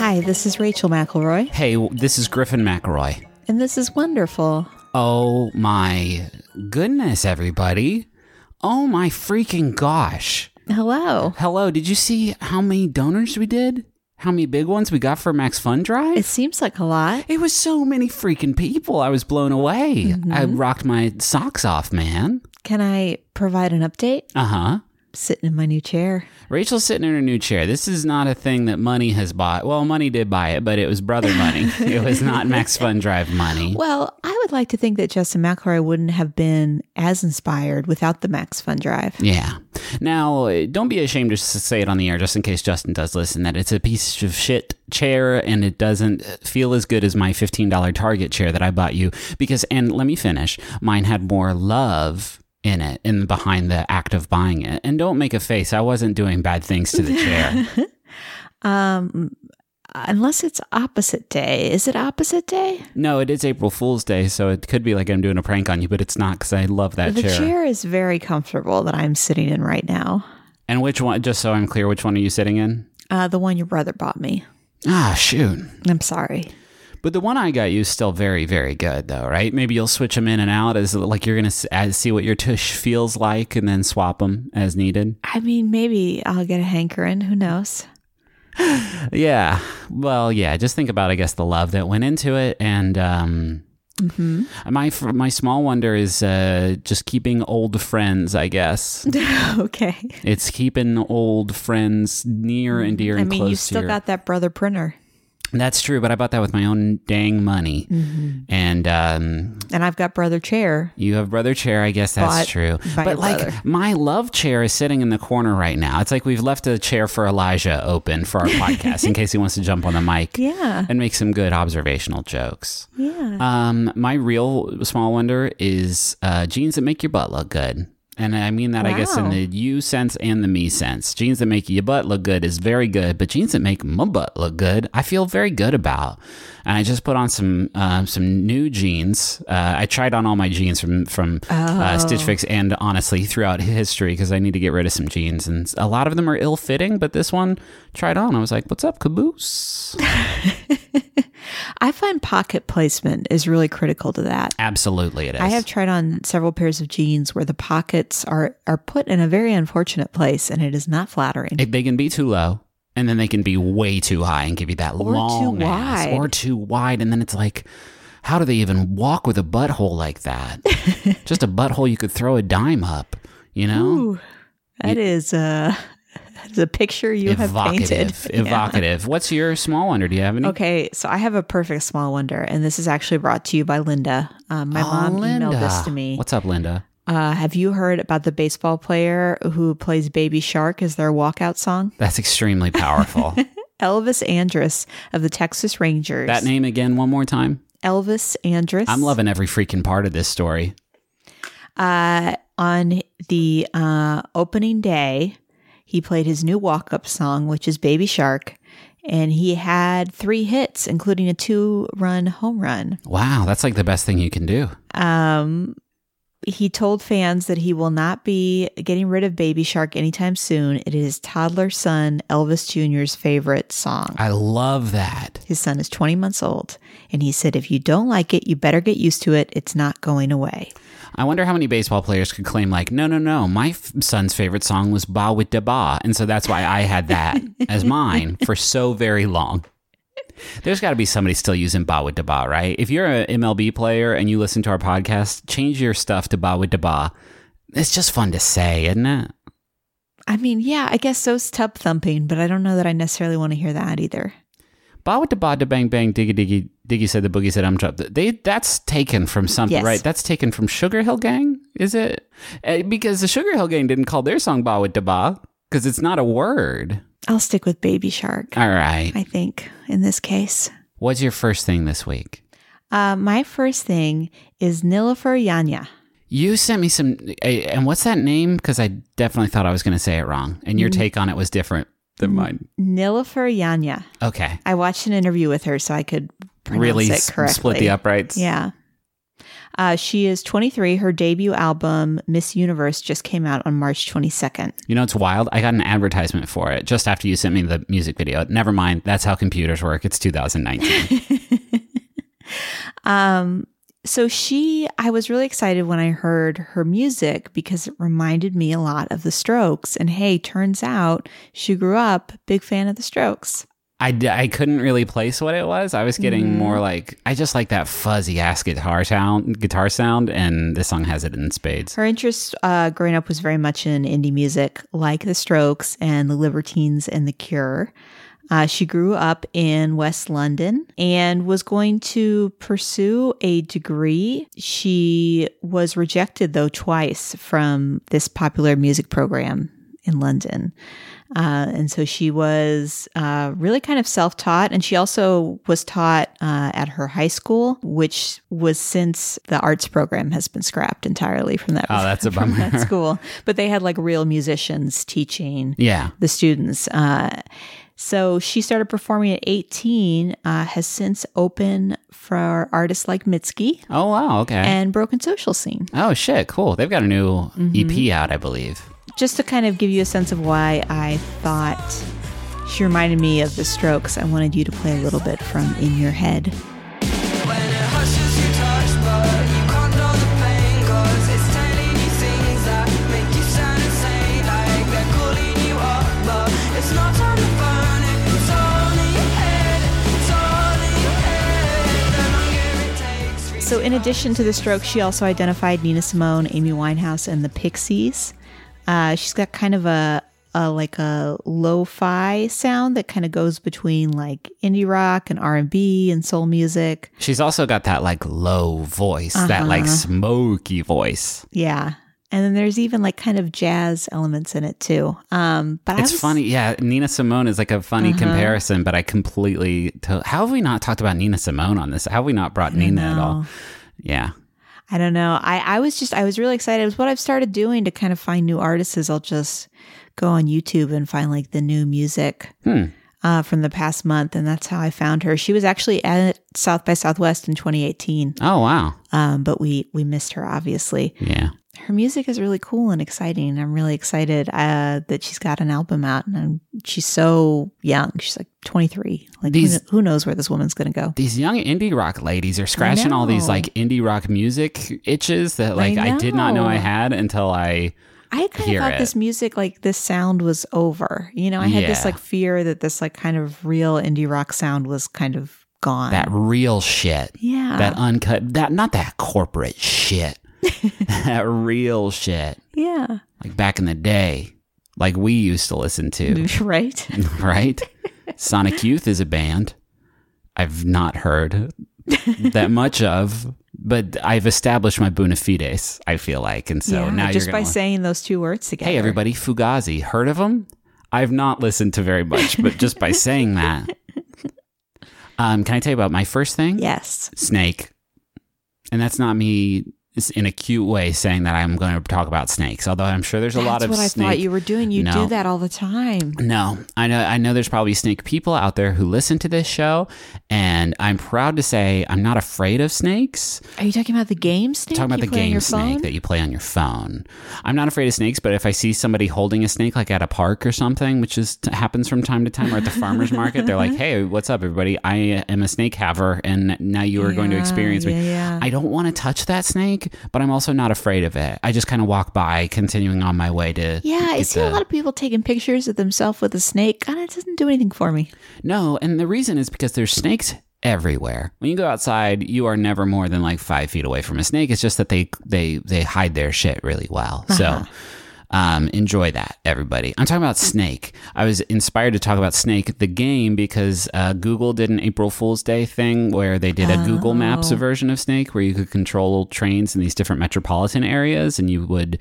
Hi, this is Rachel McElroy. Hey, this is Griffin McElroy. And this is wonderful. Oh my goodness, everybody. Oh my freaking gosh. Hello. Hello. Did you see how many donors we did? How many big ones we got for MaxFunDrive? It seems like a lot. It was so many freaking people. I was blown away. Mm-hmm. I rocked my socks off, man. Can I provide an update? Uh-huh. Sitting in my new chair. Rachel's sitting in her new chair. This is not a thing that money has bought. Well, money did buy it, but it was brother money. It was not MaxFunDrive money. Well, I would like to think that Justin McElroy wouldn't have been as inspired without the MaxFunDrive. Yeah. Now, don't be ashamed to say it on the air, just in case Justin does listen, that it's a piece of shit chair and it doesn't feel as good as my $15 Target chair that I bought you. Because, and let me finish, mine had more love in it and behind the act of buying it. And don't make a face. I wasn't doing bad things to the chair. Unless it's opposite day. Is it opposite day? No, it is April Fool's Day, so it could be like I'm doing a prank on you, but it's not because I love that chair. The chair is very comfortable that I'm sitting in right now. And which one, just so I'm clear, which one are you sitting in? The one your brother bought me. Ah, shoot. I'm sorry. But the one I got you is still very, very good, though, right? Maybe you'll switch them in and out as like you're going to see what your tush feels like and then swap them as needed. I mean, maybe I'll get a hankering. Who knows? Yeah. Well, yeah. Just think about, I guess, the love that went into it. And mm-hmm. my small wonder is just keeping old friends, I guess. Okay. It's keeping old friends near and dear and close to you. I mean, you still got that brother printer. That's true, but I bought that with my own dang money. Mm-hmm. And I've got brother chair. You have brother chair, I guess that's true. But like brother. My love chair is sitting in the corner right now. It's like we've left a chair for Elijah open for our podcast in case he wants to jump on the mic. Yeah. And make some good observational jokes. Yeah. My real small wonder is jeans that make your butt look good. And I mean that, wow. I guess, in the you sense and the me sense. Jeans that make your butt look good is very good, but jeans that make my butt look good, I feel very good about. And I just put on some new jeans. I tried on all my jeans from Stitch Fix and, honestly, throughout history because I need to get rid of some jeans. And a lot of them are ill-fitting, but this one, tried on. I was like, what's up, caboose? I find pocket placement is really critical to that. Absolutely it is. I have tried on several pairs of jeans where the pockets are put in a very unfortunate place, and it is not flattering. They can be too low, and then they can be way too high and give you that long ass. Or too wide. And then it's like, how do they even walk with a butthole like that? Just a butthole you could throw a dime up, you know? Ooh, the picture you have painted. Evocative. Yeah. What's your small wonder? Do you have any? Okay, so I have a perfect small wonder, and this is actually brought to you by Linda. My mom emailed this to me. What's up, Linda? Have you heard about the baseball player who plays Baby Shark as their walkout song? That's extremely powerful. Elvis Andrus of the Texas Rangers. That name again one more time? Elvis Andrus. I'm loving every freaking part of this story. On the opening day, he played his new walk-up song, which is Baby Shark, and he had 3 hits, including a 2-run home run. Wow, that's like the best thing you can do. He told fans that he will not be getting rid of Baby Shark anytime soon. It is his toddler son, Elvis Jr.'s favorite song. I love that. His son is 20 months old, and he said, if you don't like it, you better get used to it. It's not going away. I wonder how many baseball players could claim like, no, my son's favorite song was Ba With Da Ba. And so that's why I had that as mine for so very long. There's got to be somebody still using Ba With Da Ba, right? If you're an MLB player and you listen to our podcast, change your stuff to Ba With Da Ba. It's just fun to say, isn't it? I mean, yeah, I guess so's tub thumping, but I don't know that I necessarily want to hear that either. Ba With Da Ba Da Bang Bang Diggy Diggy. Diggy said the boogie said I'm dropped. That's taken from something, yes. Right? That's taken from Sugar Hill Gang, is it? Because the Sugar Hill Gang didn't call their song Ba With Da Ba because it's not a word. I'll stick with Baby Shark. All right. I think in this case. What's your first thing this week? My first thing is Nilofar Yanya. You sent me some, and what's that name? Because I definitely thought I was going to say it wrong, and your take on it was different than mine. Nilofar Yanya. Okay. I watched an interview with her so I could really split the uprights. Yeah. She is 23. Her debut album, Miss Universe, just came out on March 22nd. You know, it's wild. I got an advertisement for it just after you sent me the music video. Never mind. That's how computers work. It's 2019. So I was really excited when I heard her music because it reminded me a lot of The Strokes. And hey, turns out she grew up big fan of The Strokes. I couldn't really place what it was. I was getting more like, I just like that fuzzy ass guitar sound, and this song has it in spades. Her interest growing up was very much in indie music, like The Strokes and The Libertines and The Cure. She grew up in West London and was going to pursue a degree. She was rejected, though, twice from this popular music program in London. And so she was really kind of self-taught. And she also was taught at her high school, which was since the arts program has been scrapped entirely from that, that's a bummer. From that school. But they had like real musicians teaching the students. So she started performing at 18, has since opened for artists like Mitski. Oh, wow. Okay. And Broken Social Scene. Oh, shit. Cool. They've got a new EP out, I believe. Just to kind of give you a sense of why I thought she reminded me of The Strokes, I wanted you to play a little bit from In Your Head. When it hushes, you touch, but you can't know the pain, 'cause it's telling you things that make you sound insane, like they're calling you up, but it's not on the phone. So in addition to The Strokes, she also identified Nina Simone, Amy Winehouse, and the Pixies. She's got kind of a lo-fi sound that kind of goes between like indie rock and R&B and soul music. She's also got that like low voice, that like smoky voice. Yeah. And then there's even like kind of jazz elements in it too. But it's funny. Yeah. Nina Simone is like a funny comparison, but I completely... How have we not talked about Nina Simone on this? How have we not brought Nina at all? Yeah. I don't know. I was really excited. It was what I've started doing to kind of find new artists is I'll just go on YouTube and find like the new music from the past month. And that's how I found her. She was actually at South by Southwest in 2018. Oh, wow. But we missed her, obviously. Yeah. Her music is really cool and exciting. I'm really excited that she's got an album out, and she's so young. She's like 23. Like who knows where this woman's going to go? These young indie rock ladies are scratching all these like indie rock music itches that like I did not know I had until I kind of thought this music, like this sound was over. You know, I had this like fear that this like kind of real indie rock sound was kind of gone. That real shit. Yeah. That uncut. That not that corporate shit. That real shit. Yeah. Like back in the day, like we used to listen to. Right. Right? Sonic Youth is a band I've not heard that much of, but I've established my bona fides, I feel like. And so now just by saying those two words together. Hey, everybody, Fugazi. Heard of them? I've not listened to very much, but just by saying that. Can I tell you about my first thing? Yes. Snake. And that's not me... in a cute way saying that I'm going to talk about snakes, although I'm sure there's a lot of snakes. That's what I thought you were doing. You do that all the time. No, I know there's probably snake people out there who listen to this show, and I'm proud to say I'm not afraid of snakes. Are you talking about the game snake? I'm talking about the game snake that you play on your phone. I'm not afraid of snakes, but if I see somebody holding a snake like at a park or something, which is happens from time to time, or at the farmer's market, they're like, hey, what's up, everybody? I am a snake haver, and now you are going to experience me. Yeah. I don't want to touch that snake, but I'm also not afraid of it. I just kind of walk by, continuing on my way to... Yeah, I see a lot of people taking pictures of themselves with a snake. God, it doesn't do anything for me. No, and the reason is because there's snakes everywhere. When you go outside, you are never more than like 5 feet away from a snake. It's just that they hide their shit really well. Uh-huh. So... enjoy that, everybody. I'm talking about Snake. I was inspired to talk about Snake, the game, because Google did an April Fool's Day thing where they did a Google Maps version of Snake where you could control trains in these different metropolitan areas, and you would,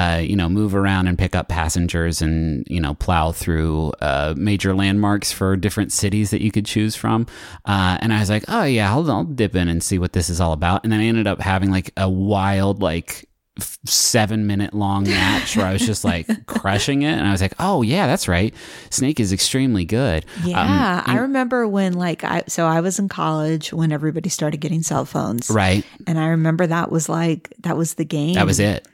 move around and pick up passengers and, plow through major landmarks for different cities that you could choose from. And I was like, oh, yeah, I'll dip in and see what this is all about. And then I ended up having like a wild, like, 7-minute long match where I was just like crushing it. And I was like, oh yeah, that's right. Snake is extremely good. Yeah. I remember when I was in college when everybody started getting cell phones. Right. And I remember that was the game. That was it.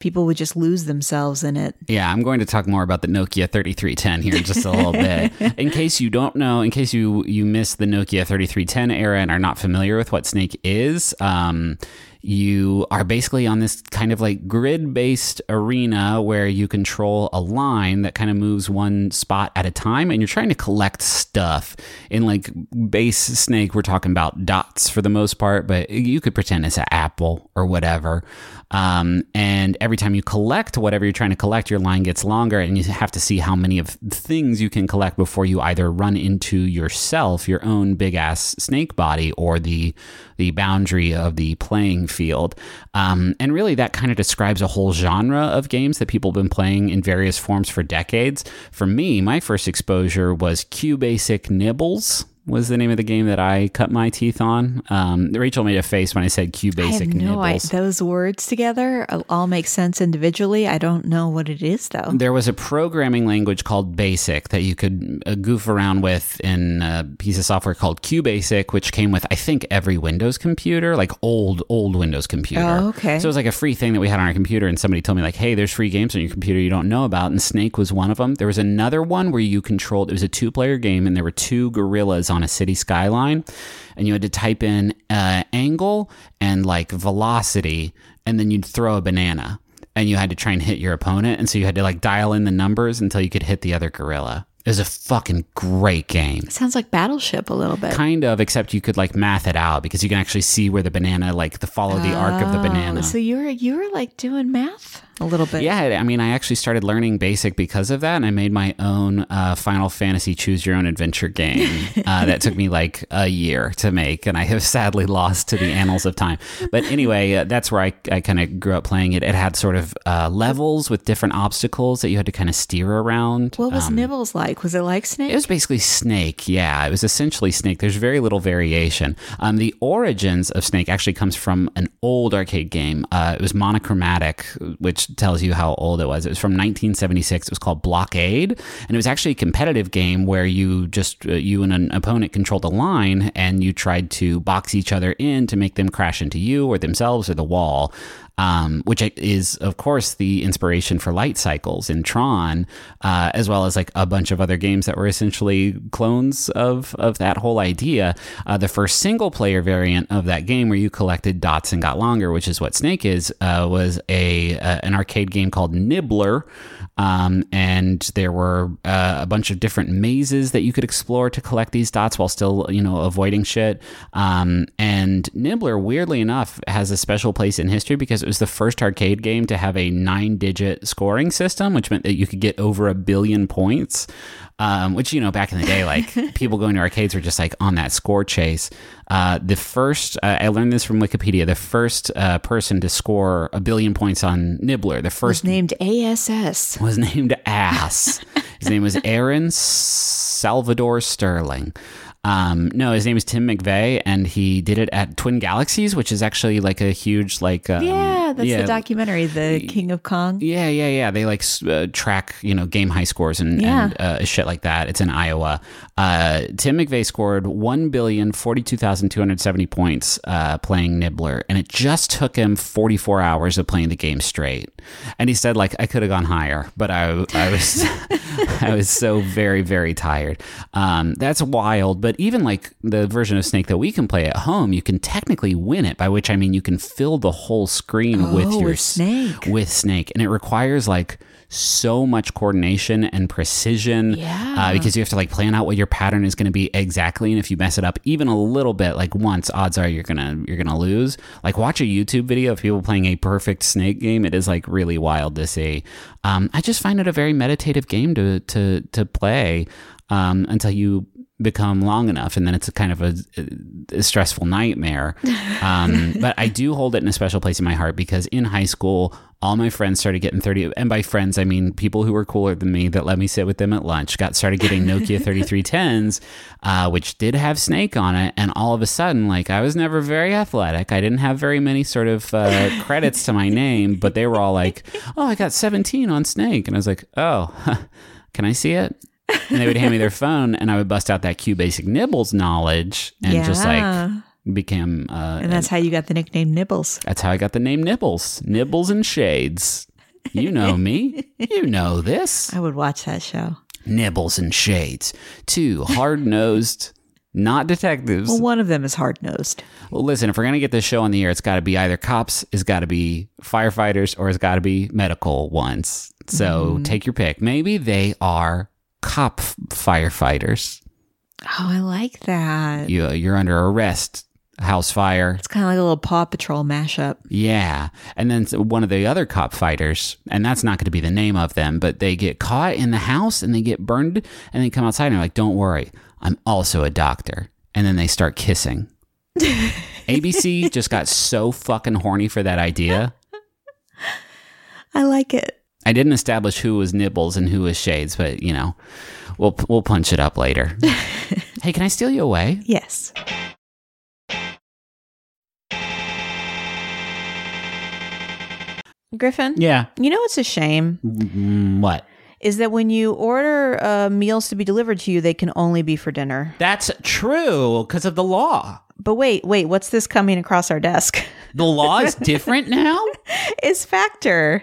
People would just lose themselves in it. Yeah, I'm going to talk more about the Nokia 3310 here in just a little bit. In case you don't know, in case you missed the Nokia 3310 era and are not familiar with what Snake is, you are basically on this kind of like grid-based arena where you control a line that kind of moves one spot at a time, and you're trying to collect stuff. In like base Snake, we're talking about dots for the most part, but you could pretend it's an apple or whatever. And every time you collect whatever you're trying to collect, your line gets longer, and you have to see how many of things you can collect before you either run into yourself, your own big-ass snake body, or the boundary of the playing field. And really that kind of describes a whole genre of games that people have been playing in various forms for decades. For me, my first exposure was QBasic Nibbles. Was the name of the game that I cut my teeth on. Rachel made a face when I said QBasic Nibbles. Those words together all make sense individually. I don't know what it is, though. There was a programming language called BASIC that you could goof around with in a piece of software called QBasic, which came with, I think, every Windows computer, like old Windows computer. Oh, okay. So it was like a free thing that we had on our computer, and somebody told me, like, hey, there's free games on your computer you don't know about, and Snake was one of them. There was another one where you controlled, it was a two-player game, and there were two gorillas on a city skyline, and you had to type in angle and like velocity, and then you'd throw a banana, and you had to try and hit your opponent, and so you had to like dial in the numbers until you could hit the other gorilla. It was a fucking great game. It sounds like Battleship a little bit. Kind of, except you could like math it out because you can actually see where the banana, like the follow the arc of the banana. So you were like doing math a little bit. Yeah, I mean, I actually started learning BASIC because of that, and I made my own Final Fantasy Choose Your Own Adventure game that took me like a year to make, and I have sadly lost to the annals of time. But anyway, that's where I kind of grew up playing it. It had sort of levels with different obstacles that you had to kind of steer around. What was Nibbles like? Was it like Snake? It was basically Snake, yeah. It was essentially Snake. There's very little variation. The origins of Snake actually comes from an old arcade game. It was monochromatic, which tells you how old it was. It was from 1976. It was called Blockade, and it was actually a competitive game where you just you and an opponent controlled a line, and you tried to box each other in to make them crash into you or themselves or the wall. Which is, of course, the inspiration for light cycles in Tron, as well as like a bunch of other games that were essentially clones of that whole idea. The first single player variant of that game where you collected dots and got longer, which is what Snake is, was an arcade game called Nibbler. And there were a bunch of different mazes that you could explore to collect these dots while still, you know, avoiding shit. And Nibbler, weirdly enough, has a special place in history because it was the first arcade game to have a 9-digit scoring system, which meant that you could get over 1 billion points, which, you know, back in the day, like people going to arcades were just like on that score chase. The first, I learned this from Wikipedia, the first person to score 1 billion points on Nibbler, the first was named ASS. Was named Ass. His name was Aaron Salvador Sterling. His name is Tim McVeigh, and he did it at Twin Galaxies, which is actually like a huge, like, the documentary, The King of Kong. Yeah. They like track, you know, game high scores and shit like that. It's in Iowa. Tim McVeigh scored 1,042,270 points playing Nibbler, and it just took him 44 hours of playing the game straight. And he said, like, I could have gone higher, but I was I was so very, very tired. That's wild. But even like the version of Snake that we can play at home, you can technically win it, by which I mean you can fill the whole screen with Snake, and it requires like so much coordination and precision, because you have to like plan out what your pattern is going to be exactly, and if you mess it up even a little bit, like once, odds are you're gonna lose. Like, watch a YouTube video of people playing a perfect Snake game. It is like really wild to see. I just find it a very meditative game to play until you become long enough, and then it's a kind of a stressful nightmare. But I do hold it in a special place in my heart because in high school all my friends started getting 30, and by friends, I mean people who were cooler than me that let me sit with them at lunch, started getting Nokia 3310s, which did have Snake on it. And all of a sudden, I was never very athletic. I didn't have very many sort of credits to my name, but they were all oh, I got 17 on Snake. And I was like, oh, can I see it? And they would hand me their phone, and I would bust out that QBasic Nibbles knowledge and just became... and that's how you got the nickname Nibbles. That's how I got the name Nibbles. Nibbles and Shades. You know me. You know this. I would watch that show. Nibbles and Shades. Two hard-nosed... not detectives. Well, one of them is hard-nosed. Well, listen, if we're going to get this show on the air, it's got to be either cops, it's got to be firefighters, or it's got to be medical ones. So take your pick. Maybe they are cop firefighters. Oh, I like that. You're under arrest. House fire. It's kind of like a little Paw Patrol mashup. Yeah. And then one of the other cop fighters, and that's not going to be the name of them, but they get caught in the house and they get burned and they come outside and they're like, don't worry, I'm also a doctor. And then they start kissing. ABC just got so fucking horny for that idea. I like it. I didn't establish who was Nibbles and who was Shades, but we'll punch it up later. Hey, can I steal you away? Yes. Griffin? Yeah. You know what's a shame? What? Is that when you order meals to be delivered to you, they can only be for dinner. That's true because of the law. But wait, what's this coming across our desk? The law is different now? It's Factor.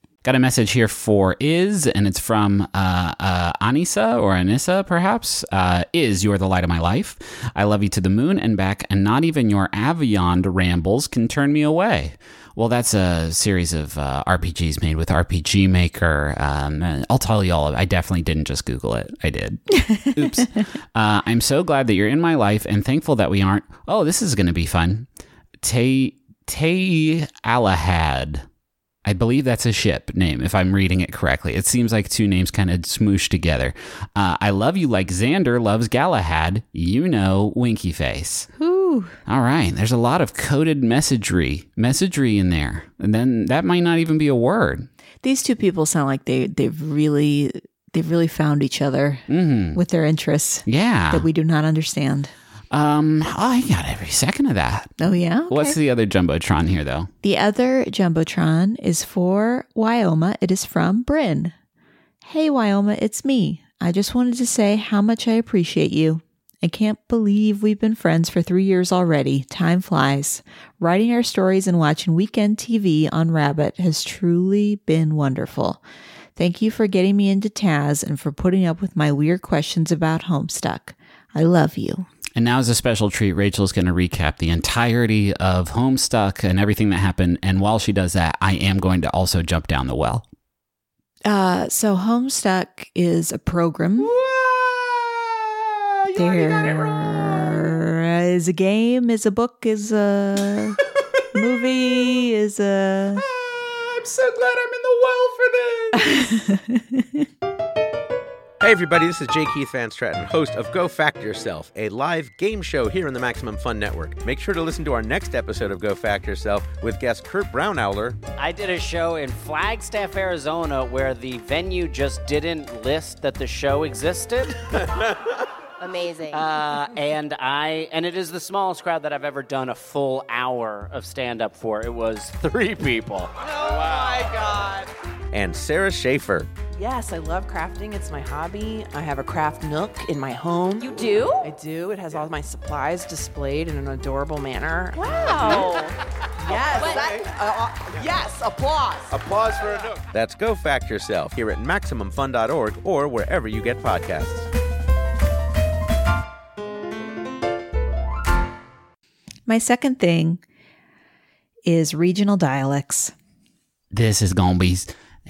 Got a message here for Iz, and it's from Anissa, or Anissa, perhaps. Iz, you are the light of my life. I love you to the moon and back, and not even your Avion rambles can turn me away. Well, that's a series of RPGs made with RPG Maker. I'll tell you all, I definitely didn't just Google it. I did. Oops. I'm so glad that you're in my life and thankful that we aren't. Oh, this is going to be fun. Tay Alahad. I believe that's a ship name, if I'm reading it correctly. It seems like two names kind of smooshed together. I love you like Xander loves Galahad, Winky Face. Ooh. All right. There's a lot of coded messagery in there. And then that might not even be a word. These two people sound like they've really found each other with their interests. Yeah. That we do not understand. I got every second of that. Oh, yeah? Okay. What's the other Jumbotron here, though? The other Jumbotron is for Wyoma. It is from Bryn. Hey, Wyoma, it's me. I just wanted to say how much I appreciate you. I can't believe we've been friends for 3 years already. Time flies. Writing our stories and watching weekend TV on Rabbit has truly been wonderful. Thank you for getting me into Taz and for putting up with my weird questions about Homestuck. I love you. And now, as a special treat, Rachel's going to recap the entirety of Homestuck and everything that happened. And while she does that, I am going to also jump down the well. So Homestuck is a program. Whoa, there is a game, is a book, is a movie, is a... I'm so glad I'm in the well for this. Hey everybody, this is Jake Heath Van Stratton, host of Go Fact Yourself, a live game show here on the Maximum Fun Network. Make sure to listen to our next episode of Go Fact Yourself with guest Kurt Brownowler. I did a show in Flagstaff, Arizona, where the venue just didn't list that the show existed. Amazing. And it is the smallest crowd that I've ever done a full hour of stand-up for. It was 3 people. Oh, wow. My God. And Sarah Schaefer. Yes, I love crafting. It's my hobby. I have a craft nook in my home. You do? I do. It has all my supplies displayed in an adorable manner. Wow. Yes. Yes, applause. Applause for a nook. That's Go Fact Yourself here at MaximumFun.org or wherever you get podcasts. My second thing is regional dialects. This is going to be...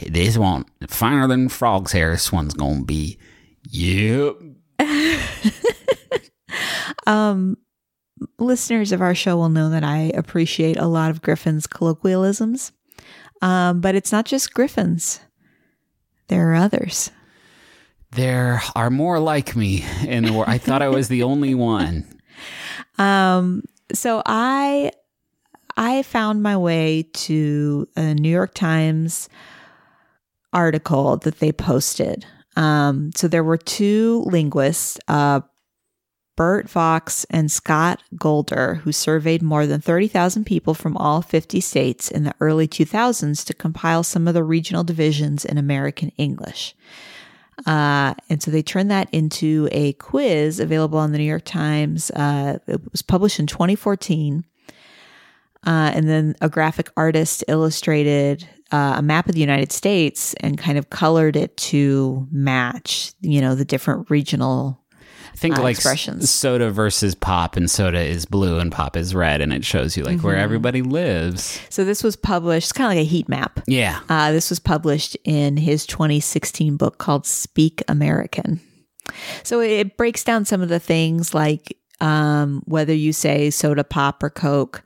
This one, finer than frog's hair, this one's going to be, yep. Listeners of our show will know that I appreciate a lot of Griffin's colloquialisms, but it's not just Griffins. There are others. There are more like me in the world. I thought I was the only one. So I found my way to a New York Times article that they posted. So there were 2 linguists, Bert Vox and Scott Golder, who surveyed more than 30,000 people from all 50 states in the early 2000s to compile some of the regional divisions in American English. And so they turned that into a quiz available on the New York Times. It was published in 2014. And then a graphic artist illustrated a map of the United States and kind of colored it to match, the different regional expressions. Soda versus pop, and soda is blue and pop is red, and it shows you where everybody lives. So this was published, it's kind of like a heat map. Yeah. This was published in his 2016 book called Speak American. So it breaks down some of the things like whether you say soda pop or Coke.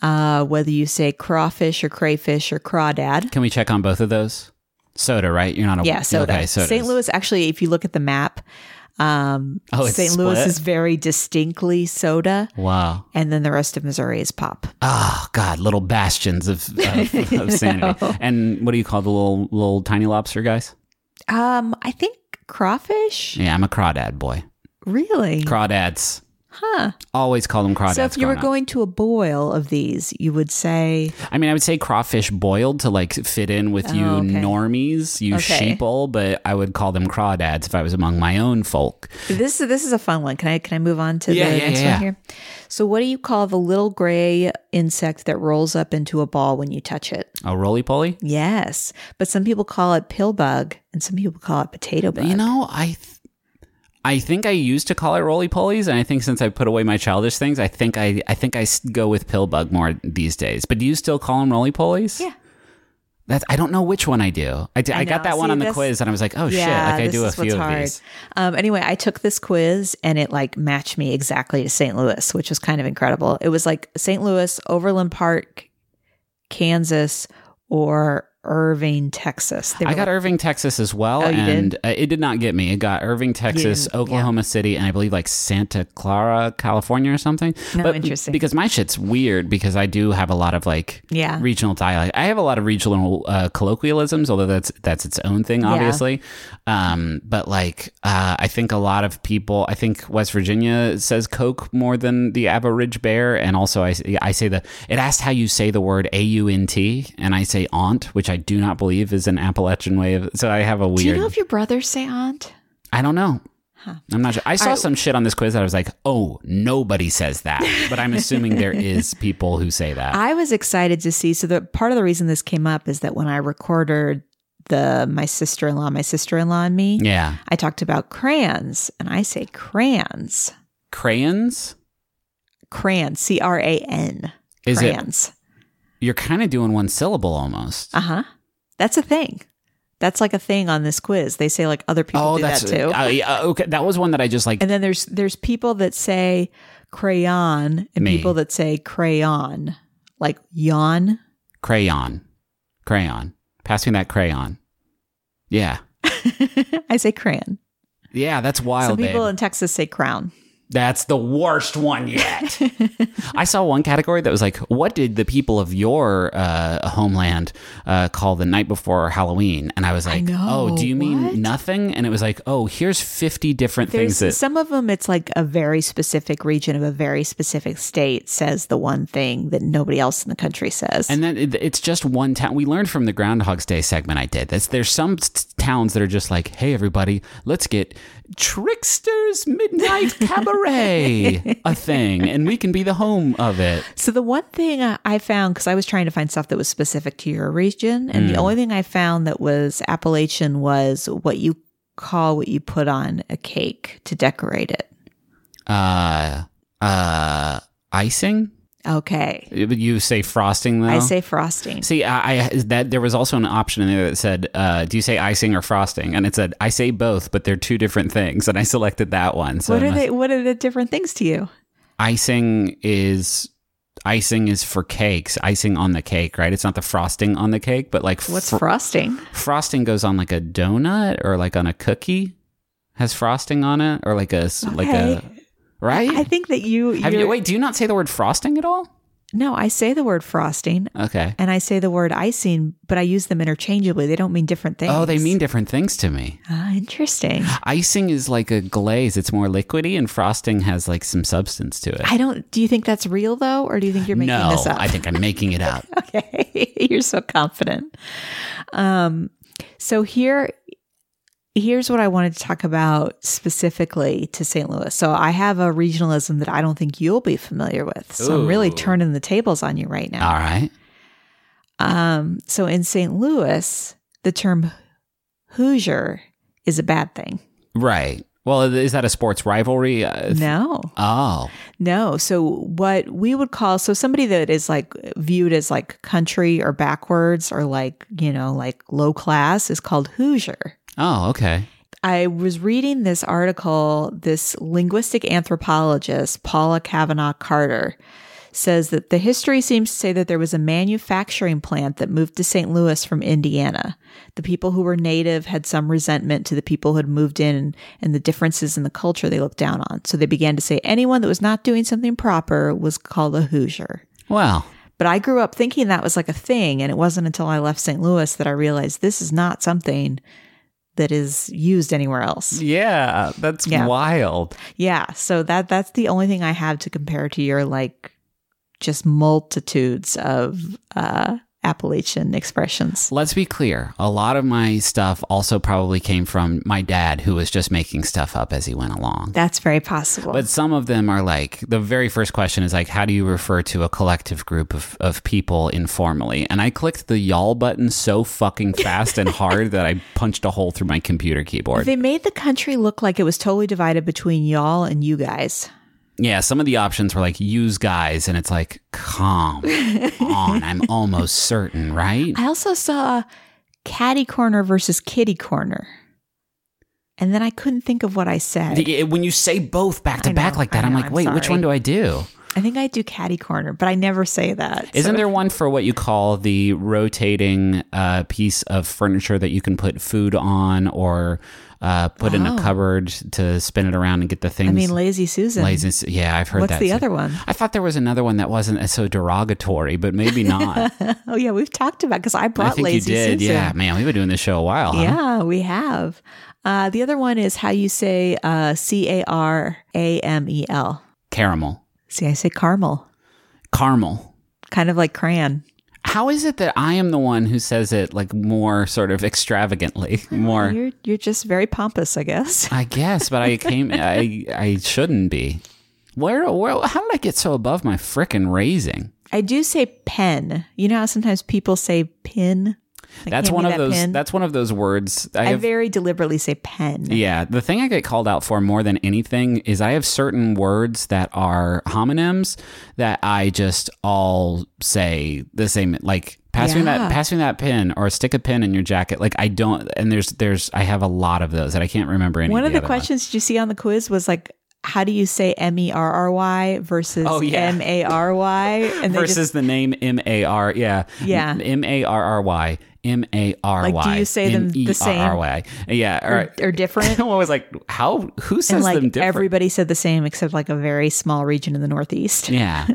Whether you say crawfish or crayfish or crawdad. Can we check on both of those? Soda, right? You're not a... Yeah, soda. Okay, St. Louis, actually, if you look at the map, St. Louis is very distinctly soda. Wow. And then the rest of Missouri is pop. Oh, God, little bastions of sanity. And what do you call the little tiny lobster guys? I think crawfish. Yeah, I'm a crawdad boy. Really? Crawdads. Huh. Always call them crawdads. So if you were going to a boil of these, you would say... I would say crawfish boiled to fit in with normies, sheeple, but I would call them crawdads if I was among my own folk. This is a fun one. Can I move on to the next one here? So what do you call the little gray insect that rolls up into a ball when you touch it? A roly-poly? Yes. But some people call it pill bug and some people call it potato bug. I think I used to call it roly-polies, and I think since I put away my childish things, I think I go with pill bug more these days. But do you still call them roly-polies? Yeah. I don't know which one I do. I got that one on the quiz, and I was like, shit, I do a few of these. Anyway, I took this quiz, and it matched me exactly to St. Louis, which was kind of incredible. It was St. Louis, Overland Park, Kansas, or Irving, Texas. I got Irving, Texas as well. Oh, you and did? It did not get me. It got Irving, Texas, Oklahoma City, and I believe like Santa Clara, California or something. No, but interesting. Because my shit's weird because I do have a lot of like regional dialect. I have a lot of regional colloquialisms, although that's its own thing, obviously. Yeah. But like I think a lot of people, I think West Virginia says Coke more than the Average Bear. And also I say it asked how you say the word A-U-N-T, and I say aunt, which I do not believe is an Appalachian way of. So I have a weird. Do you know if your brothers say aunt? I don't know. Huh. I'm not sure. I saw some shit on this quiz that I was like, oh, nobody says that. But I'm assuming there is people who say that. I was excited to see. So the part of the reason this came up is that when I recorded my sister-in-law and me, I talked about crayons, and I say crayons. Crayons? Crayons. C-R-A-N. Is crayons. It? You're kind of doing one syllable almost. Uh-huh. That's a thing. That's like a thing on this quiz. They say like other people do that too. Okay. That was one that I just like. And then there's people that say crayon and people that say crayon. Like yawn. Crayon. Pass me that crayon. Yeah. I say crayon. Yeah, that's wild. Some people in Texas say crown. That's the worst one yet. I saw one category that was like, what did the people of your homeland call the night before Halloween? And I was like, do you mean nothing? And it was like, here's 50 different things. Some of them, it's like a very specific region of a very specific state says the one thing that nobody else in the country says. And then it's just one town. We learned from the Groundhog's Day segment I did. There's some towns that are just like, hey, everybody, let's get Trickster's Midnight Cabaret. A thing, and we can be the home of it. So the one thing I found, because I was trying to find stuff that was specific to your region, and the only thing I found that was Appalachian was what you call what you put on a cake to decorate it. Icing? Okay. You say frosting, though? I say frosting. See, there was also an option in there that said, do you say icing or frosting? And it said, I say both, but they're two different things. And I selected that one. So what are the different things to you? Icing is for cakes. Icing on the cake, right? It's not the frosting on the cake, but like... What's frosting? Frosting goes on like a donut or like on a cookie. Has frosting on it or like a... Okay. Like a right? I think that wait, do you not say the word frosting at all? No, I say the word frosting. Okay. And I say the word icing, but I use them interchangeably. They don't mean different things. Oh, they mean different things to me. Ah, interesting. Icing is like a glaze. It's more liquidy, and frosting has like some substance to it. Do you think that's real though? Or do you think you're making this up? No, I think I'm making it up. Okay. You're so confident. So here's what I wanted to talk about specifically to St. Louis. So I have a regionalism that I don't think you'll be familiar with. So I'm really turning the tables on you right now. All right. So in St. Louis, the term Hoosier is a bad thing. Right. Well, is that a sports rivalry? No. Oh. No. So what we would call, somebody that is like viewed as like country or backwards or like, like low class is called Hoosier. Oh, okay. I was reading this article. This linguistic anthropologist, Paula Kavanaugh Carter, says that the history seems to say that there was a manufacturing plant that moved to St. Louis from Indiana. The people who were native had some resentment to the people who had moved in and the differences in the culture they looked down on. So they began to say anyone that was not doing something proper was called a Hoosier. Wow. But I grew up thinking that was like a thing, and it wasn't until I left St. Louis that I realized this is not something that is used anywhere else. Yeah, that's wild. Yeah, so that's the only thing I have to compare to your like just multitudes of Appalachian expressions. Let's be clear. A lot of my stuff also probably came from my dad, who was just making stuff up as he went along. That's very possible. But some of them are like, the very first question is like, how do you refer to a collective group of people informally? And I clicked the y'all button so fucking fast and hard that I punched a hole through my computer keyboard. They made the country look like it was totally divided between y'all and you guys. Yeah, some of the options were like, use guys, and it's like, come on, I'm almost certain, right? I also saw Catty Corner versus Kitty Corner, and then I couldn't think of what I said. When you say both back to back like that, I'm like, wait, which one do I do? I think I do Catty Corner, but I never say that. Isn't there one for what you call the rotating piece of furniture that you can put food on or put in a cupboard to spin it around and get the things? I mean, Lazy Susan. Yeah, I've heard What's the other one? I thought there was another one that wasn't so derogatory, but maybe not. Oh, yeah, we've talked about because I brought Lazy Susan. I think you did. Susan. Yeah, man, we've been doing this show a while. Yeah, huh? We have. The other one is how you say caramel. Caramel. See, I say caramel. Caramel. Kind of like crayon. How is it that I am the one who says it like more sort of extravagantly? More. You're just very pompous, I guess. I guess, but I shouldn't be. Where? How did I get so above my frickin' raising? I do say pen. You know how sometimes people say pin. Like, that's one of those words. I very deliberately say pen. Yeah. The thing I get called out for more than anything is I have certain words that are homonyms that I just all say the same, like pass me that pen or stick a pin in your jacket. Like I don't, and there's, I have a lot of those that I can't remember any. One of the questions ones. Did you see on the quiz was like, how do you say MERRY versus MARY? And versus the name MAR. Yeah. Yeah. MARRY. MARY. Like, do you say them the same? MARRY. Yeah. Or different? I was like, how? Who says them different? Everybody said the same except like a very small region in the Northeast. Yeah.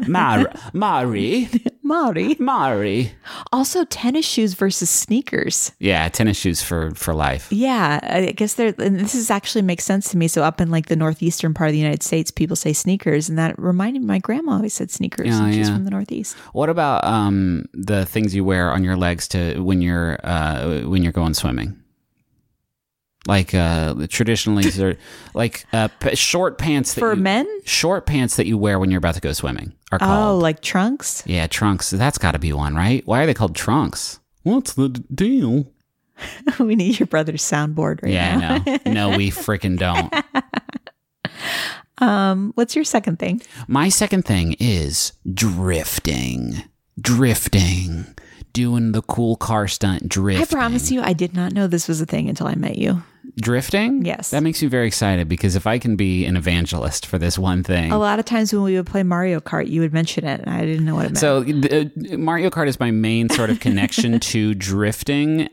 Mari. Also, tennis shoes versus sneakers. Yeah, tennis shoes for life. Yeah, I guess and this is actually makes sense to me. So up in like the northeastern part of the United States, people say sneakers, and that reminded me. My grandma always said sneakers. Oh, and she's from the Northeast. What about the things you wear on your legs to when you're going swimming? Like traditionally, they're like short pants for men. Short pants that you wear when you're about to go swimming are called. Oh, like trunks? Yeah, trunks. That's got to be one, right? Why are they called trunks? What's the deal? We need your brother's soundboard now. Yeah, no, we freaking don't. What's your second thing? My second thing is drifting, doing the cool car stunt drifting. I promise you, I did not know this was a thing until I met you. Drifting? Yes. That makes me very excited because if I can be an evangelist for this one thing. A lot of times when we would play Mario Kart, you would mention it and I didn't know what it meant. So Mario Kart is my main sort of connection to drifting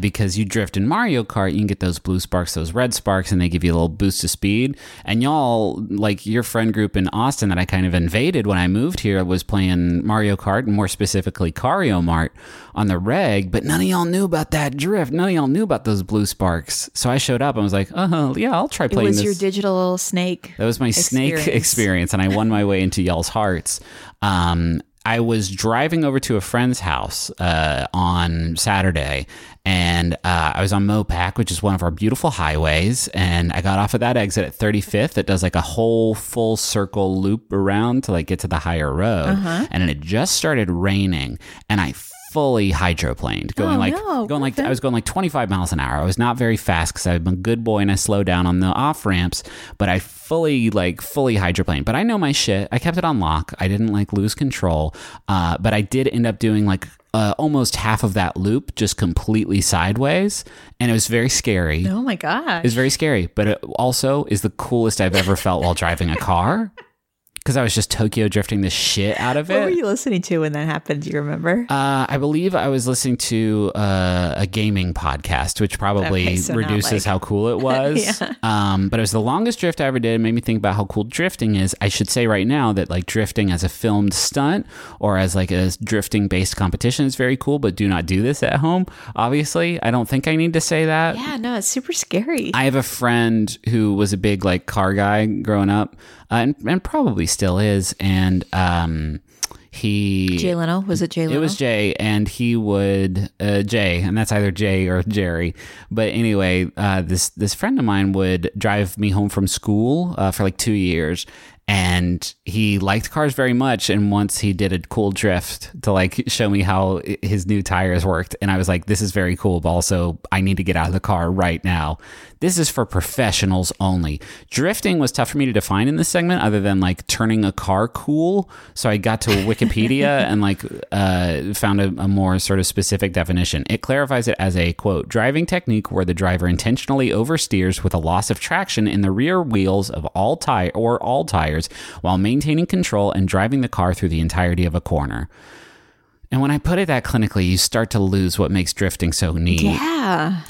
because you drift in Mario Kart, you can get those blue sparks, those red sparks, and they give you a little boost of speed. And y'all, like your friend group in Austin that I kind of invaded when I moved here was playing Mario Kart, and more specifically Cario-Mart on the reg, but none of y'all knew about that drift. None of y'all knew about those blue sparks. So I showed up and was like, I'll try playing this. It was your digital snake. That was my snake experience, and I won my way into y'all's hearts. I was driving over to a friend's house on Saturday, and I was on Mopac, which is one of our beautiful highways, and I got off of that exit at 35th. It does like a whole full circle loop around to like get to the higher road, and it just started raining, and I fully hydroplaned, I was going like 25 miles an hour. I was not very fast because I'm a good boy and I slow down on the off ramps, but I fully hydroplaned. But I know my shit. I kept it on lock. I didn't lose control, but I did end up doing almost half of that loop just completely sideways, and it was very scary. Oh my god, it was very scary, but it also is the coolest I've ever felt while driving a car. Because I was just Tokyo drifting the shit out of it. What were you listening to when that happened? Do you remember? I believe I was listening to a gaming podcast, which probably reduces how cool it was. Yeah. But it was the longest drift I ever did. It made me think about how cool drifting is. I should say right now that drifting as a filmed stunt or as a drifting-based competition is very cool, but do not do this at home, obviously. I don't think I need to say that. Yeah, no, it's super scary. I have a friend who was a big car guy growing up. And probably still is. And Jay Leno? Was it Jay Leno? It was Jay. And he would, and that's either Jay or Jerry. But anyway, this friend of mine would drive me home from school for 2 years. And he liked cars very much. And once he did a cool drift to show me how his new tires worked. And I was like, this is very cool, but also I need to get out of the car right now. This is for professionals only. Drifting was tough for me to define in this segment other than turning a car cool. So I got to Wikipedia and found a more sort of specific definition. It clarifies it as a, quote, driving technique where the driver intentionally oversteers with a loss of traction in the rear wheels of all tires. tires while maintaining control and driving the car through the entirety of a corner. And when I put it that clinically, you start to lose what makes drifting so neat. Yeah.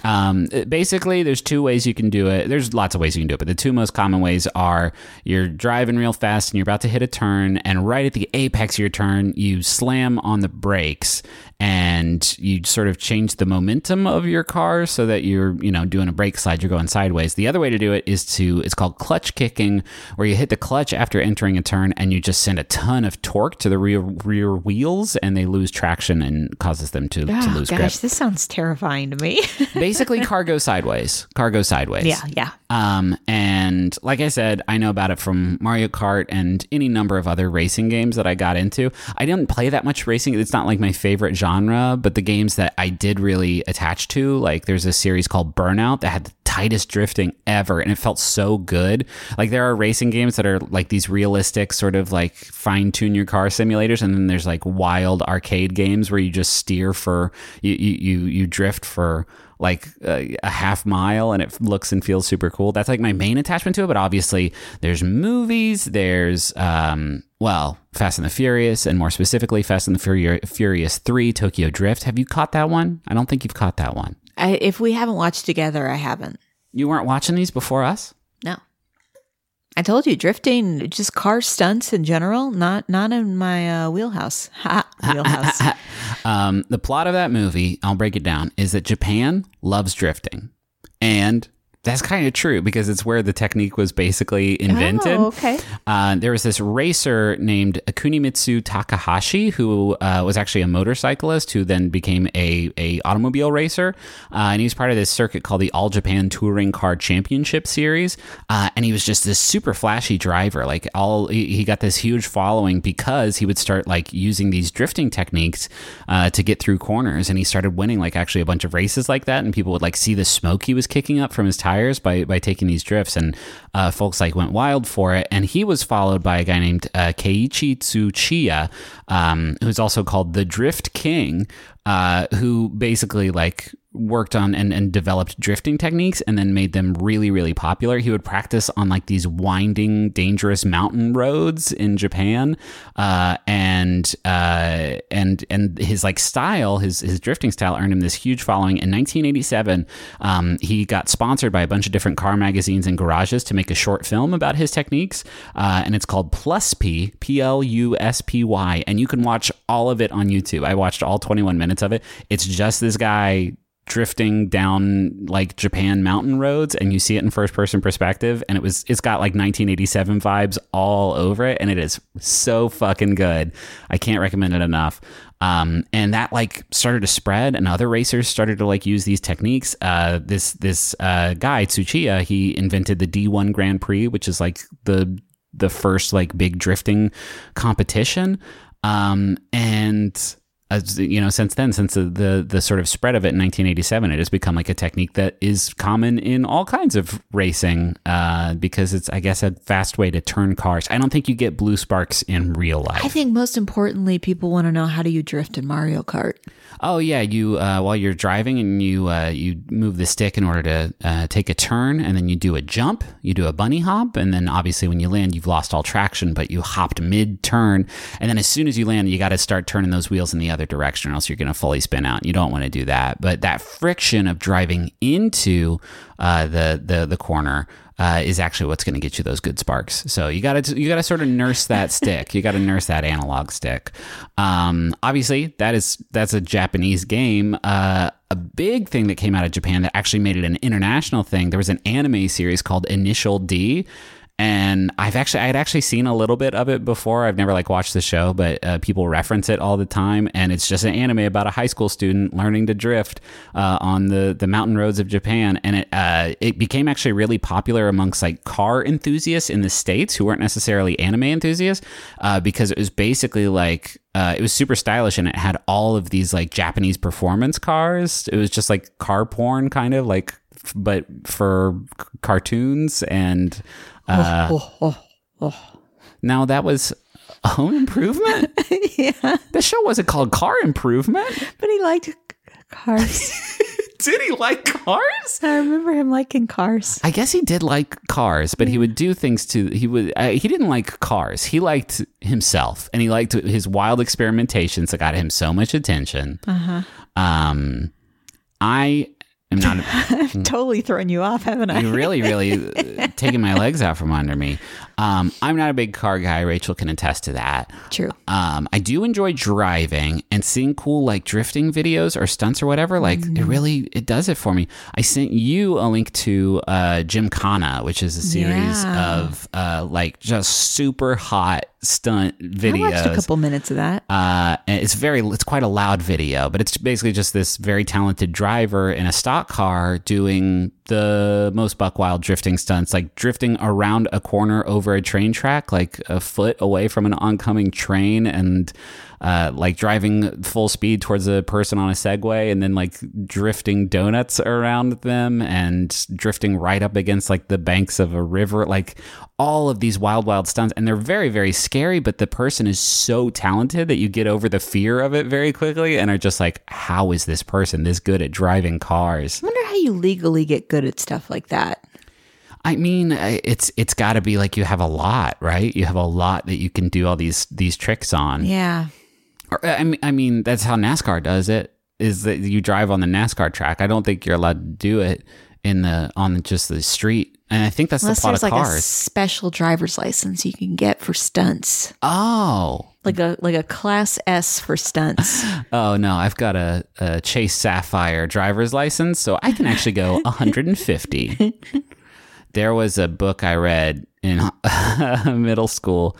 Basically, there's two ways you can do it. There's lots of ways you can do it, but the two most common ways are you're driving real fast and you're about to hit a turn, and right at the apex of your turn, you slam on the brakes and you sort of change the momentum of your car so that you're, you know, doing a brake slide, you're going sideways. The other way to do it is it's called clutch kicking, where you hit the clutch after entering a turn and you just send a ton of torque to the rear wheels and they lose traction and causes them to lose grip. Gosh, this sounds terrifying to me. Basically, car goes sideways. Yeah. And like I said, I know about it from Mario Kart and any number of other racing games that I got into. I didn't play that much racing. It's not like my favorite genre, but the games that I did really attach to, like there's a series called Burnout that had the tightest drifting ever, and it felt so good. Like there are racing games that are like these realistic sort of like fine-tune your car simulators, and then there's like wild arcade games where you just steer for you drift for like a half mile, and it looks and feels super cool. That's like my main attachment to it. But obviously there's movies, there's Fast and the Furious, and more specifically Fast and the Furious 3 Tokyo Drift. Have you caught that one? I don't think you've caught that one. If we haven't watched together, I haven't. You weren't watching these before us? No. I told you, drifting, just car stunts in general, not in my wheelhouse. Wheelhouse. The plot of that movie, I'll break it down, is that Japan loves drifting. And that's kind of true because it's where the technique was basically invented. Oh, okay. There was this racer named Kunimitsu Takahashi who was actually a motorcyclist who then became a automobile racer. And he was part of this circuit called the All Japan Touring Car Championship Series. And he was just this super flashy driver. Like he got this huge following because he would start like using these drifting techniques to get through corners. And he started winning like actually a bunch of races like that. And people would like see the smoke he was kicking up from his tires by taking these drifts, and folks like went wild for it. And he was followed by a guy named Keiichi Tsuchiya, who's also called the Drift King, who basically like worked on and developed drifting techniques and then made them really, really popular. He would practice on like these winding, dangerous mountain roads in Japan. And his like style, his drifting style earned him this huge following. In 1987, he got sponsored by a bunch of different car magazines and garages to make a short film about his techniques. And it's called PlusPy, PLUSPY. And you can watch all of it on YouTube. I watched all 21 minutes of it. It's just this guy drifting down like Japan mountain roads, and you see it in first person perspective, and it's got like 1987 vibes all over it, and it is so fucking good. I can't recommend it enough. And that like started to spread, and other racers started to like use these techniques. This guy Tsuchiya, he invented the D1 Grand Prix, which is like the first like big drifting competition. And you know, since then, since the sort of spread of it in 1987, it has become like a technique that is common in all kinds of racing because it's, I guess, a fast way to turn cars. I don't think you get blue sparks in real life. I think most importantly, people want to know, how do you drift in Mario Kart? Oh, yeah. You while you're driving and you move the stick in order to take a turn, and then you do a jump, you do a bunny hop. And then obviously when you land, you've lost all traction, but you hopped mid turn. And then as soon as you land, you got to start turning those wheels in the other direction, or else you're going to fully spin out. You don't want to do that. But that friction of driving into the corner is actually what's going to get you those good sparks. So you got to sort of nurse that stick. You got to nurse that analog stick. Obviously, that's a Japanese game. A big thing that came out of Japan that actually made it an international thing, there was an anime series called Initial D. And I had actually seen a little bit of it before. I've never like watched the show, but people reference it all the time. And it's just an anime about a high school student learning to drift on the mountain roads of Japan. And it became actually really popular amongst like car enthusiasts in the States who weren't necessarily anime enthusiasts because it was basically like, it was super stylish, and it had all of these like Japanese performance cars. It was just like car porn kind of like, but for cartoons and... Now that was Home Improvement. Yeah, the show wasn't called Car Improvement, but he liked cars. Did he like Cars? I remember him liking Cars. I guess he did like Cars, but he would do things to... he didn't like Cars. He liked himself, and he liked his wild experimentations that got him so much attention. Uh-huh. I am not... I've totally thrown you off, haven't I? You're really, really taking my legs out from under me. I'm not a big car guy. Rachel can attest to that. True. I do enjoy driving and seeing cool, like, drifting videos or stunts or whatever. Like, it does it for me. I sent you a link to Gymkhana, which is a series of, like, just super hot stunt videos. I watched a couple minutes of that. And it's quite a loud video, but it's basically just this very talented driver in a stock car doing the most buck wild drifting stunts, like drifting around a corner over a train track, like a foot away from an oncoming train, and like driving full speed towards a person on a Segway, and then like drifting donuts around them and drifting right up against like the banks of a river, like all of these wild stunts. And they're very, very scary, but the person is so talented that you get over the fear of it very quickly and are just like, how is this person this good at driving cars? I wonder how you legally get good at stuff like that. I mean, it's got to be like you have a lot, right? You have a lot that you can do all these tricks on. Yeah. Or, I mean, that's how NASCAR does it, is that you drive on the NASCAR track. I don't think you're allowed to do it on just the street. And I think that's the plot of Cars. Unless there's like a special driver's license you can get for stunts. Oh. Like a class S for stunts. Oh, no. I've got a Chase Sapphire driver's license, so I can actually go 150. There was a book I read in middle school,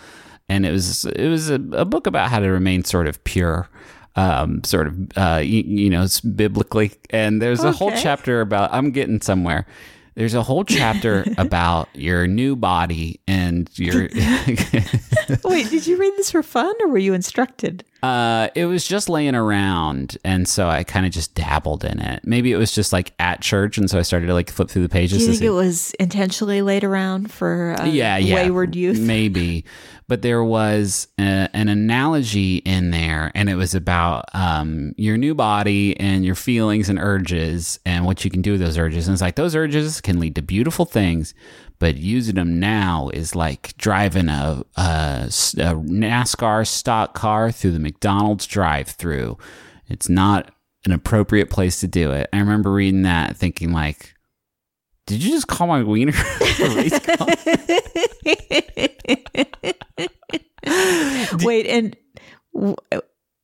and it was a book about how to remain sort of pure, biblically. And there's a whole chapter about, I'm getting somewhere. There's a whole chapter about your new body and your... Wait, did you read this for fun or were you instructed? It was just laying around, and so I kind of just dabbled in it. Maybe it was just like at church, and so I started to like flip through the pages. Do you think it was intentionally laid around for wayward youth? Maybe. But there was an analogy in there, and it was about your new body and your feelings and urges and what you can do with those urges. And it's like, those urges can lead to beautiful things, but using them now is like driving a NASCAR stock car through the McDonald's drive-thru. It's not an appropriate place to do it. I remember reading that thinking like, did you just call my wiener a race car? Wait, and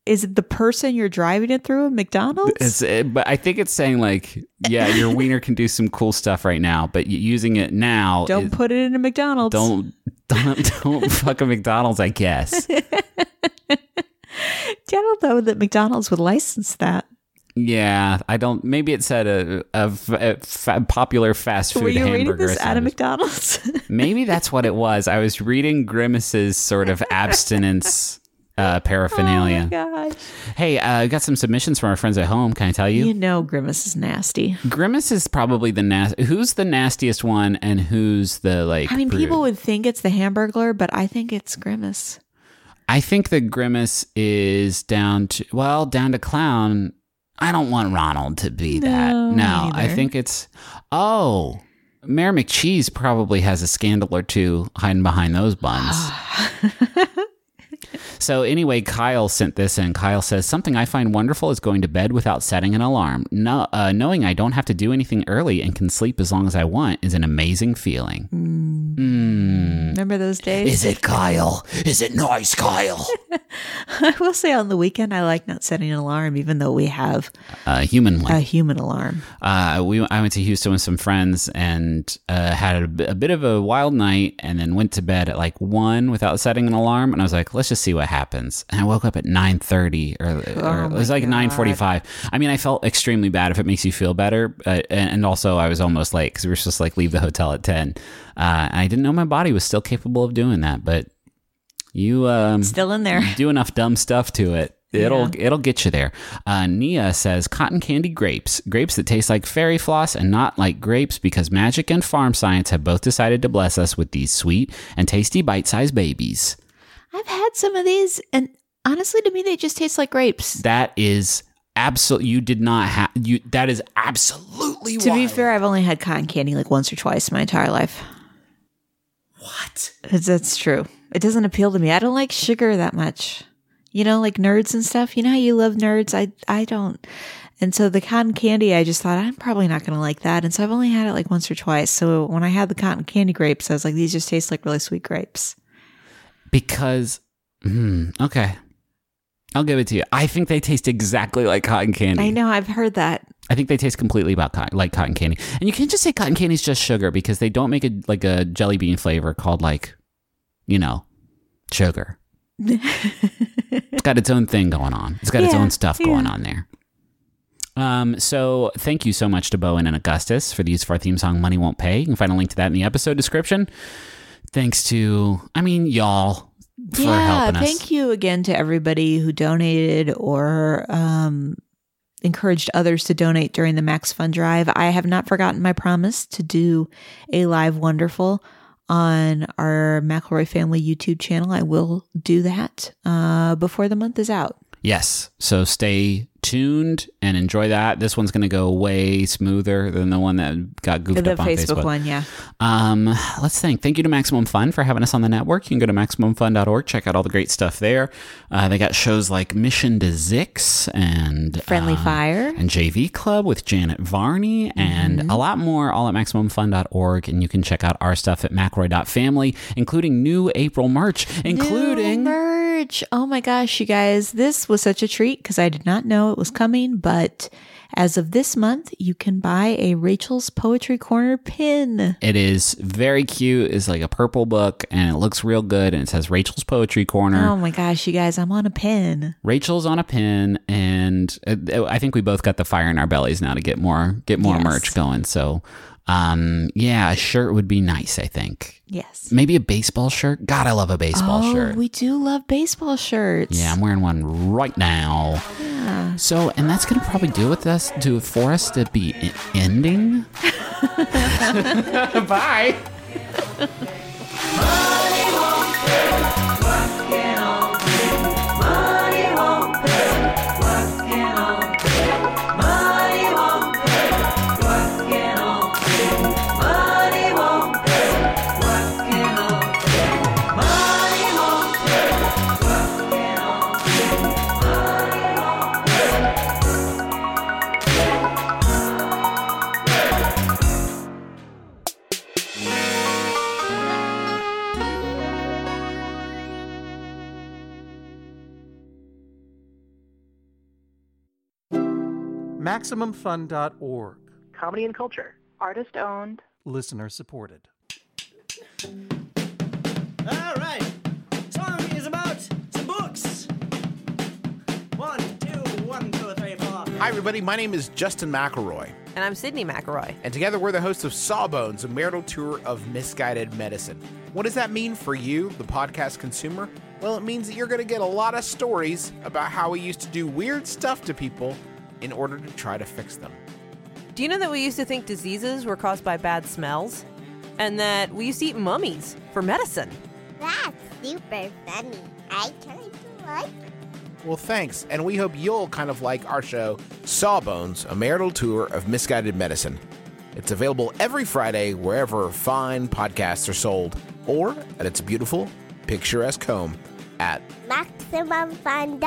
is it the person you're driving it through, McDonald's? But I think it's saying like, yeah, your wiener can do some cool stuff right now, but using it now. Don't put it in a McDonald's. Don't fuck a McDonald's, I guess. I don't know that McDonald's would license that. Yeah, I don't. Maybe it said a popular fast food hamburger. Were you reading this at a McDonald's? Maybe that's what it was. I was reading Grimace's sort of abstinence paraphernalia. Oh my gosh! Hey, I got some submissions from our friends at home. Can I tell you? You know, Grimace is nasty. Grimace is probably the nasty. Who's the nastiest one, and who's the like? I mean, people would think it's the Hamburglar, but I think it's Grimace. I think the Grimace is down to clown. I don't want Ronald to be that. No, I think it's... Oh, Mayor McCheese probably has a scandal or two hiding behind those buns. So anyway, Kyle sent this in. Kyle says, something I find wonderful is going to bed without setting an alarm. Knowing I don't have to do anything early and can sleep as long as I want is an amazing feeling. Remember those days? Is it Kyle? Is it nice, Kyle? I will say on the weekend, I like not setting an alarm, even though we have a human alarm. I went to Houston with some friends and had a bit of a wild night, and then went to bed at like 1 without setting an alarm. And I was like, let's just see what happens. And I woke up at 9:30 or it was like 9:45. I mean, I felt extremely bad, if it makes you feel better. And also I was almost late because we were supposed to like leave the hotel at 10. I didn't know my body was still capable of doing that, but you still in there. Do enough dumb stuff to it. It'll get you there. Nia says cotton candy grapes that taste like fairy floss and not like grapes, because magic and farm science have both decided to bless us with these sweet and tasty bite-sized babies. I've had some of these, and honestly, to me, they just taste like grapes. That is Absolutely, you did not have you. That is absolutely wild. To be fair, I've only had cotton candy like once or twice in my entire life. What? That's true. It doesn't appeal to me. I don't like sugar that much. You know, like nerds and stuff. You know how you love nerds? I don't. And so the cotton candy, I just thought, I'm probably not going to like that. And so I've only had it like once or twice. So when I had the cotton candy grapes, I was like, these just taste like really sweet grapes. Because, okay. I'll give it to you. I think they taste exactly like cotton candy. I know. I've heard that. I think they taste completely like cotton candy. And you can't just say cotton candy is just sugar because they don't make a jelly bean flavor called sugar. It's got its own thing going on. It's got its own stuff going on there. So thank you so much to Bowen and Augustus for the use of our theme song, Money Won't Pay. You can find a link to that in the episode description. Thanks to, y'all for helping us. Thank you again to everybody who donated or encouraged others to donate during the Max Fund Drive. I have not forgotten my promise to do a live wonderful on our McElroy Family YouTube channel. I will do that before the month is out. Yes. So stay tuned and enjoy that. This one's going to go way smoother than the one that got goofed up on Facebook. The Facebook one, yeah. Let's think. Thank you to Maximum Fun for having us on the network. You can go to MaximumFun.org. Check out all the great stuff there. They got shows like Mission to Zix and Friendly Fire and JV Club with Janet Varney and a lot more all at MaximumFun.org. And you can check out our stuff at McElroy.family, including new April merch, including... Oh my gosh, you guys, this was such a treat because I did not know it was coming, but as of this month, you can buy a Rachel's Poetry Corner pin. It is very cute. It's like a purple book and it looks real good and it says Rachel's Poetry Corner. Oh my gosh, you guys, I'm on a pin. Rachel's on a pin and I think we both got the fire in our bellies now to get more merch going. So a shirt would be nice, I think. Yes. Maybe a baseball shirt. God, I love a baseball shirt. We do love baseball shirts. Yeah, I'm wearing one right now. Yeah. So, and that's going to probably do it for us to be ending. Bye. MaximumFun.org. Comedy and culture. Artist owned. Listener supported. All right. Song is about some books. 1, 2, 1, 2, 3, 4. Hi, everybody. My name is Justin McElroy. And I'm Sydney McElroy. And together we're the hosts of Sawbones, a marital tour of misguided medicine. What does that mean for you, the podcast consumer? Well, it means that you're going to get a lot of stories about how we used to do weird stuff to people in order to try to fix them. Do you know that we used to think diseases were caused by bad smells? And that we used to eat mummies for medicine? That's super funny. I kind of like it. Well, thanks, and we hope you'll kind of like our show, Sawbones, a marital tour of misguided medicine. It's available every Friday wherever fine podcasts are sold, or at its beautiful, picturesque home at MaximumFun.org.